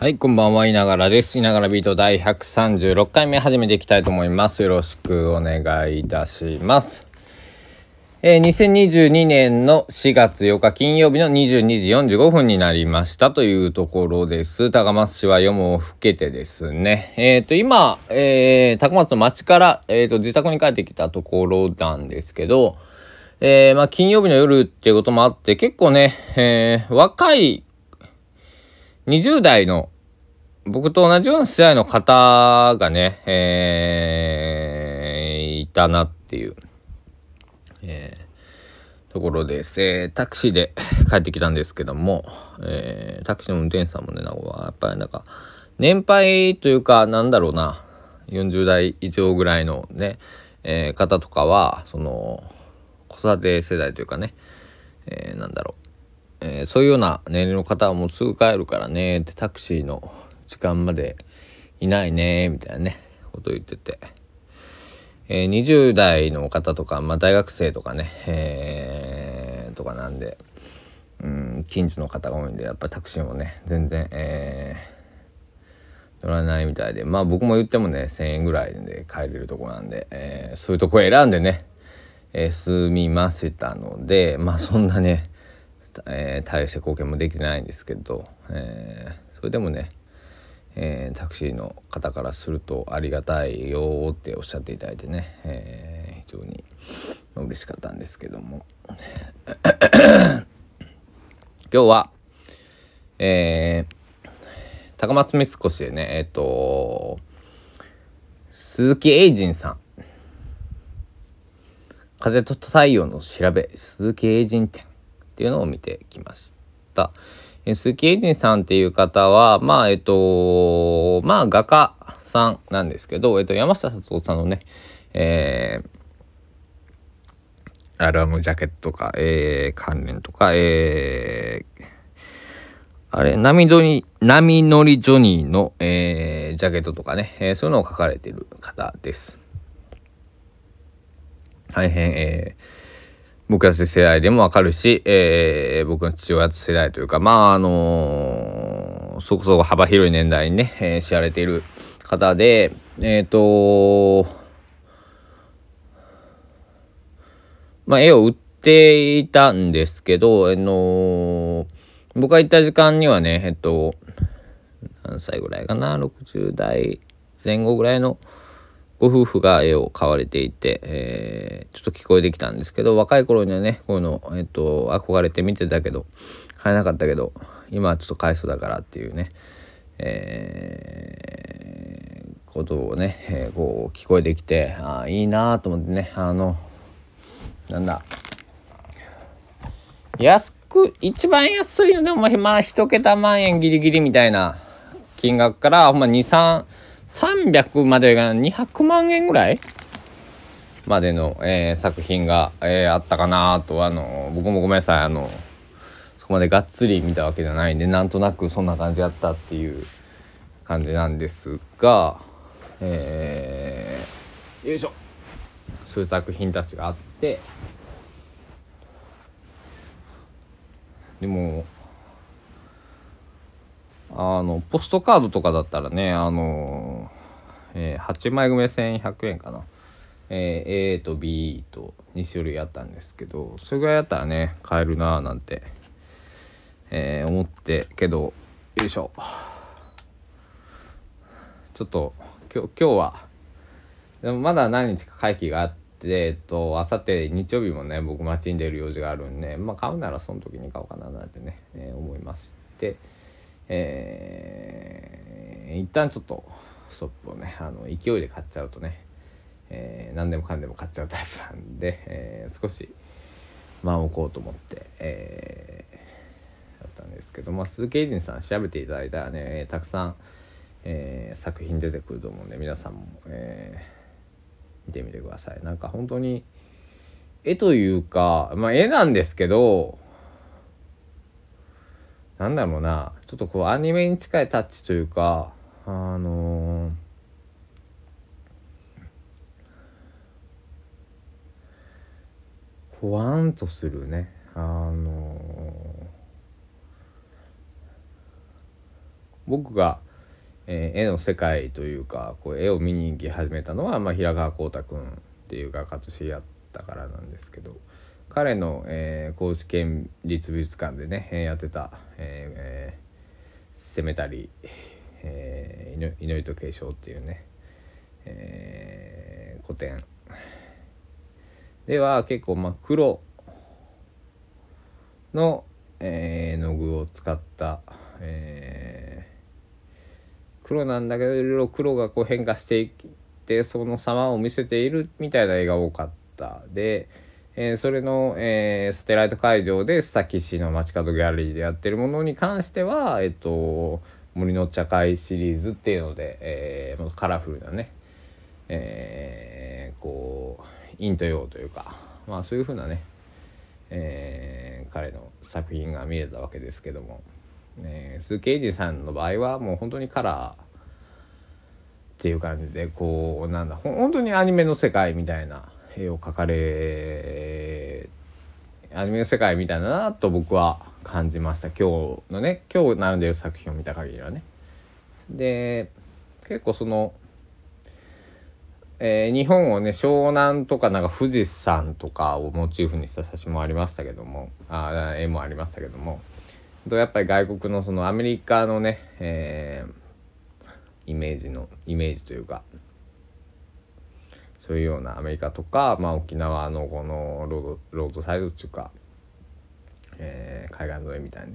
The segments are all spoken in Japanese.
はい、こんばんは。いながらです。いながらビート第136回目始めていきたいと思います。よろしくお願いいたします。2022年の4月8日金曜日の22時45分になりましたというところです。高松市は夜も更けてですね、今、高松の町から、自宅に帰ってきたところなんですけど、金曜日の夜っていうこともあって結構ね、若い20代の僕と同じような世代の方がね、いたなっていう、ところです。タクシーで帰ってきたんですけども、タクシーの運転手さんもね、やっぱりなんか年配というか40代以上ぐらいのね、方とかはその子育て世代というかね、そういうような年齢の方はもうすぐ帰るからねってタクシーの時間までいないねみたいなねこと言ってて、20代の方とか、大学生とかね、とかなんで、近所の方が多いんでやっぱりタクシーもね全然、乗らないみたいで、僕も言ってもね1000円ぐらいで帰れるとこなんで、そういうとこ選んでね、住みましたので、そんなね大した貢献もできてないんですけど、それでもね、タクシーの方からするとありがたいよっておっしゃっていただいてね、非常に嬉しかったんですけども今日は、高松三越でね、鈴木英人さん風と太陽の調べ鈴木英人展っていうのを見てきました。鈴木英人さんっていう方は、画家さんなんですけど、山下達郎さんのね、アルバムジャケットとか、関連とか、波乗りジョニーの、ジャケットとかね、そういうのを書かれている方です。大変、僕たち世代でもわかるし、僕の父親世代というか、そこそこ幅広い年代にね、知られている方で、絵を売っていたんですけど、僕が行った時間にはね、何歳ぐらいかな、60代前後ぐらいのご夫婦が絵を買われていて、ちょっと聞こえてきたんですけど、若い頃にはねこういうの、憧れて見てたけど買えなかったけど今はちょっと買えそうだからっていうね、ことをね、こう聞こえてきて、いいなと思ってね、一番安いのでも一桁万円ギリギリみたいな金額から300までが200万円ぐらいまでの、作品が、あったかなと、僕もごめんなさい、そこまでがっつり見たわけじゃないんでなんとなくそんな感じだったっていう感じなんですが、よいしょ、そういう作品たちがあって、でもポストカードとかだったらね、8枚組で1100円かな、A と B と2種類あったんですけど、それぐらいだったらね買えるなーなんて、思ってけど、よいしょ、ちょっと今日はでもまだ何日か会期があって、明後日日曜日もね僕街に出る用事があるんで、買うならその時に買おうかななんてね、思いまして、一旦ちょっとストップをね、勢いで買っちゃうとね、何でもかんでも買っちゃうタイプなんで、少し間を置こうと思って、だったんですけど、鈴木英人さん調べていただいたらね、たくさん、作品出てくると思うんで皆さんも、見てみてください。本当に絵というか、絵なんですけど、ちょっとこうアニメに近いタッチというか、ほわんとするね、僕が、絵の世界というかこう絵を見に行き始めたのは、平川光太くんっていう画家と知り合ったからなんですけど、彼の、高知県立美術館でねやってた、セメタリー、イノイト継承っていうね、古典では結構黒の、絵の具を使った、黒なんだけどいろいろ黒がこう変化していってその様を見せているみたいな絵が多かったで、それの、サテライト会場で須崎市の街角ギャラリーでやってるものに関しては、森の茶会シリーズっていうので、カラフルなね、こう陰と陽というか、そういう風なね、彼の作品が見れたわけですけども、鈴木英二さんの場合はもう本当にカラーっていう感じでこう本当にアニメの世界みたいな絵を描かれ、アニメの世界みたいだなと僕は感じました。今日並んでいる作品を見た限りはね。で結構その、日本をね湘南とか富士山とかをモチーフにした写真もありましたけども、絵もありましたけども、やっぱり外国のそのアメリカのね、イメージというかそういうようなアメリカとか、沖縄のこのロードサイドっていうか、海岸沿いみたいな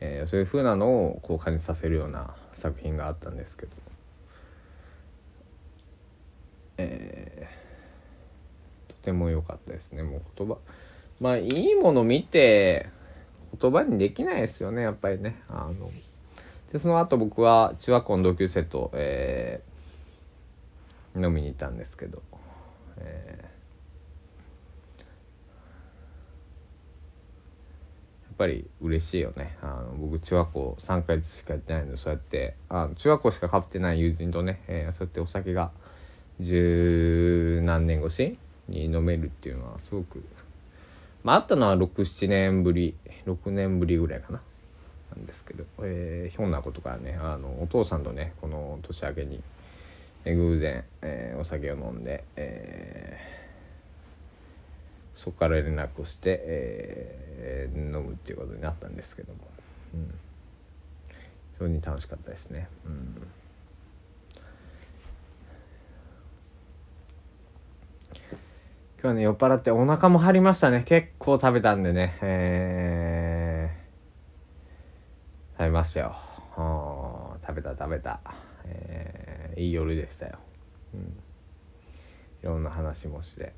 ね、そういう風なのをこう感じさせるような作品があったんですけど、とても良かったですね。もう言葉いいもの見て言葉にできないですよね、やっぱりね。でその後僕は中学校の同級生と、飲みに行ったんですけど、やっぱり嬉しいよね。僕中学校3ヶ月しか行ってないので、そうやって中学校しか買ってない友人とね、そうやってお酒が十何年越しに飲めるっていうのはすごく、あったのは6年ぶりぐらいかななんですけど、ひょんなことからね、お父さんとねこの年明けに、偶然、お酒を飲んで、そこから連絡をして、飲むっていうことになったんですけども、非常に楽しかったですね。今日はね酔っ払ってお腹も張りましたね。結構食べたんでね、食べましたよ。食べた、いい夜でしたよ。いろんな話もして、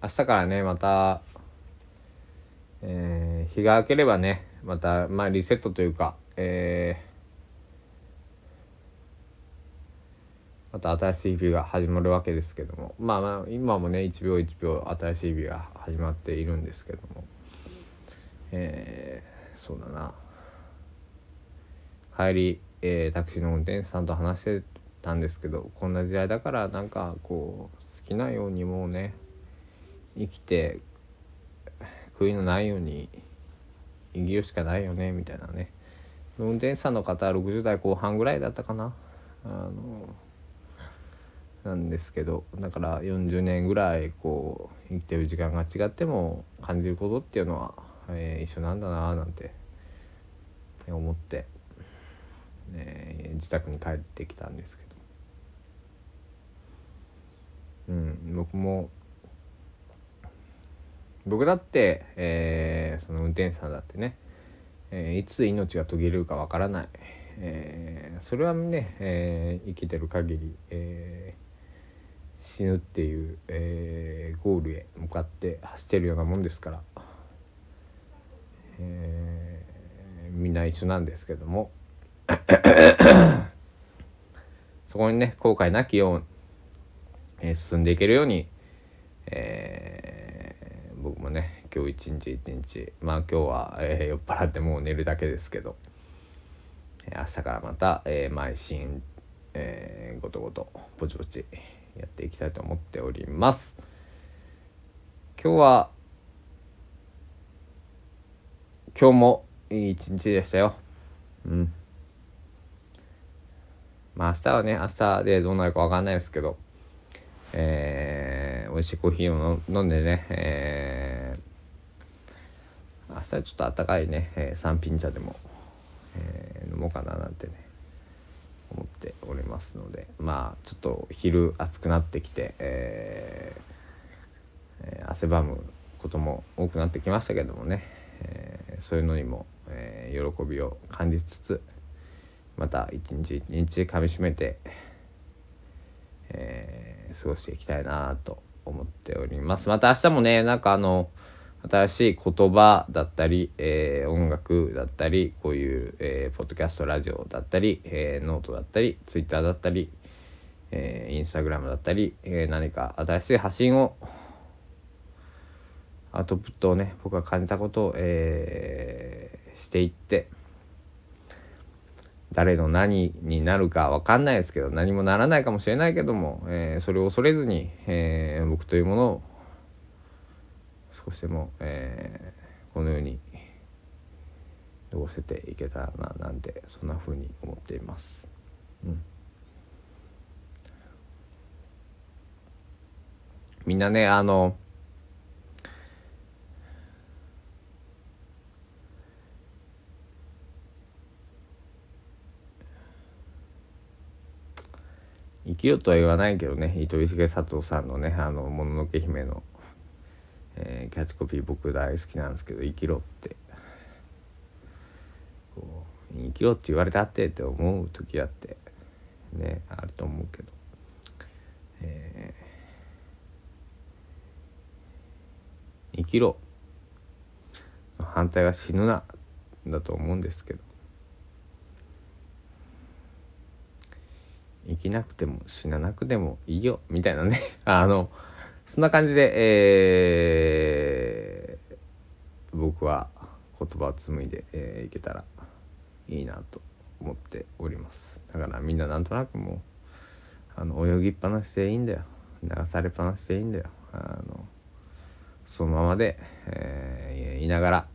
明日からねまた、日が明ければねまた、リセットというか、また新しい日が始まるわけですけども、今もね一秒一秒新しい日が始まっているんですけども、そうだな、帰り、タクシーの運転手さんと話してたんですけど、こんな時代だからこう好きなようにもうね生きて悔いのないように生きるしかないよねみたいなね。運転手さんの方は60代後半ぐらいだったかな、なんですけど、だから40年ぐらいこう生きてる時間が違っても感じることっていうのは、一緒なんだななんて思って、自宅に帰ってきたんですけど、僕だって、その運転手さんだってね、いつ命が途切れるかわからない、それはね、生きてる限り、死ぬっていう、ゴールへ向かって走ってるようなもんですから、みんな一緒なんですけどもそこにね後悔なきよう、進んでいけるように、僕もね今日一日今日は、酔っ払ってもう寝るだけですけど、明日からまた、毎週、ごとぼちぼちやっていきたいと思っております。今日は今日もいい一日でしたよ。うん。まあ明日はね、明日でどうなるかわかんないですけど、美味しいコーヒーを飲んでね、明日はちょっとあったかいね、三品茶でも、飲もうかななんてね思っておりますので、まあちょっと昼暑くなってきて、汗ばむことも多くなってきましたけどもね、そういうのにも、喜びを感じつつ、また一日一日かみしめて、過ごしていきたいなと思っております。また明日もね、なんか新しい言葉だったり、音楽だったり、こういう、ポッドキャストラジオだったり、ノートだったり、ツイッターだったり、インスタグラムだったり、何か新しい発信をアウトプットをね、僕が感じたことを、していって、誰の何になるか分かんないですけど、何もならないかもしれないけども、それを恐れずに、僕というものを少しでも、このように過ごせていけたらな、なんてそんな風に思っています。うん、みんなね、生きろとは言わないけどね、糸井重里さんのね、もののけ姫の、キャッチコピー僕大好きなんですけど、生きろってこう生きろって言われたってって思う時だってね、あると思うけど、生きろの反対は死ぬなだと思うんですけど、生きなくても死ななくてもいいよみたいなねそんな感じで、僕は言葉を紡いで、いけたらいいなと思っております。だからみんななんとなくもう泳ぎっぱなしでいいんだよ、流されっぱなしでいいんだよ、そのままで、いながら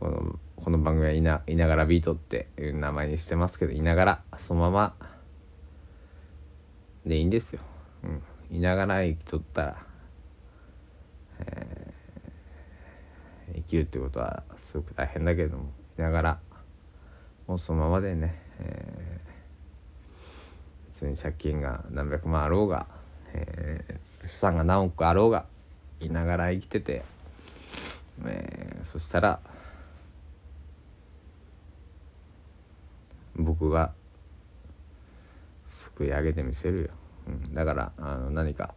この番組はいながらビートっていう名前にしてますけど、いながらそのままでいいんですよ。うん、いながら生きとったら、生きるってことはすごく大変だけれども、いながらもうそのままでね、別に借金が何百万あろうが、資産が何億あろうが、いながら生きてて、そしたら僕が救い上げてみせるよ。うん、だから何か、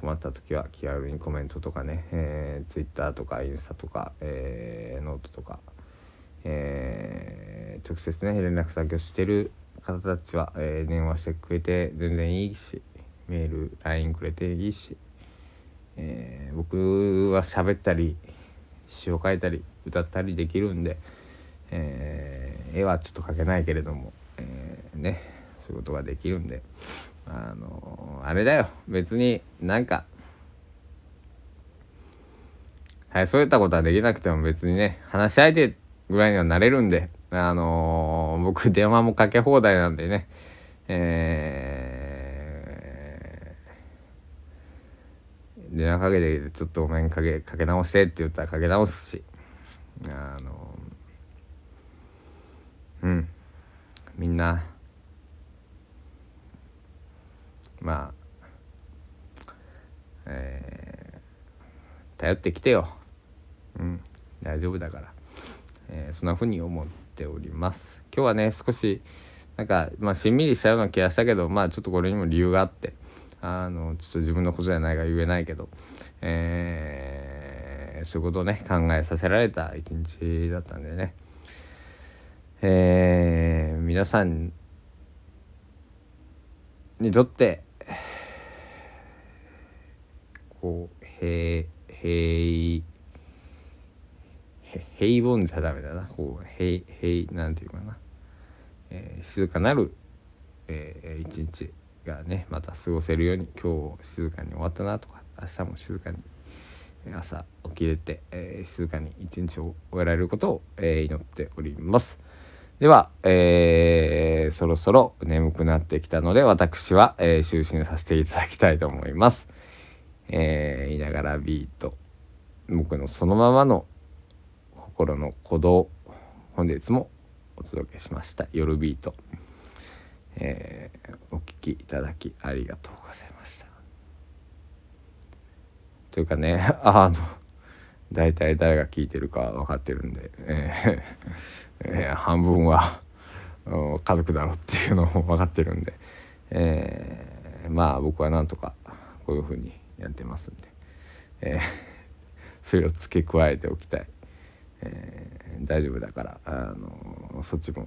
困った時は気軽にコメントとかね、ツイッターとかインスタとか、ノートとか、直接ね連絡先をしてる方たちは、電話してくれて全然いいし、メール LINE くれていいし、僕は喋ったり詩を書いたり歌ったりできるんで、絵はちょっと描けないけれども、ね、そういうことができるんで、あれだよ、別になんか、はい、そういったことはできなくても別にね、話し相手ぐらいにはなれるんで、僕電話もかけ放題なんでね、電話かけてちょっとごめんかけ直してって言ったらかけ直すし、うん、みんなまあ、頼ってきてよ。うん、大丈夫だから、そんな風に思っております。今日はね少しなんか、まあ、しんみりしたような気がしたけど、まあちょっとこれにも理由があって、ちょっと自分のことじゃないが言えないけど、そういうことをね考えさせられた一日だったんでね、皆さんにとってこう平凡じゃダメだな、こうなんていうかな、静かなる、一日がねまた過ごせるように、今日静かに終わったなとか、明日も静かに、朝起きれて、静かに一日を終えられることを、祈っております。では、そろそろ眠くなってきたので私は、就寝させていただきたいと思います。いながらビート、僕のそのままの心の鼓動、本日もお届けしました夜ビート、お聞きいただきありがとうございました。というかね、だいたい誰が聞いてるか分かってるんで、半分は家族だろっていうのも分かってるんで、まあ僕はなんとかこういう風にやってますんで、それを付け加えておきたい。大丈夫だからそっちも、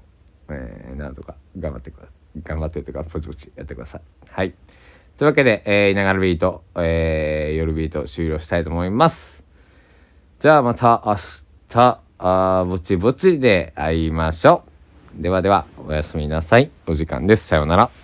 なんとか頑張ってというかポチポチやってください。はい。というわけで、いながらビート、夜ビート終了したいと思います。じゃあまた明日、ぼちぼちで会いましょう。ではでは、おやすみなさい。お時間です。さようなら。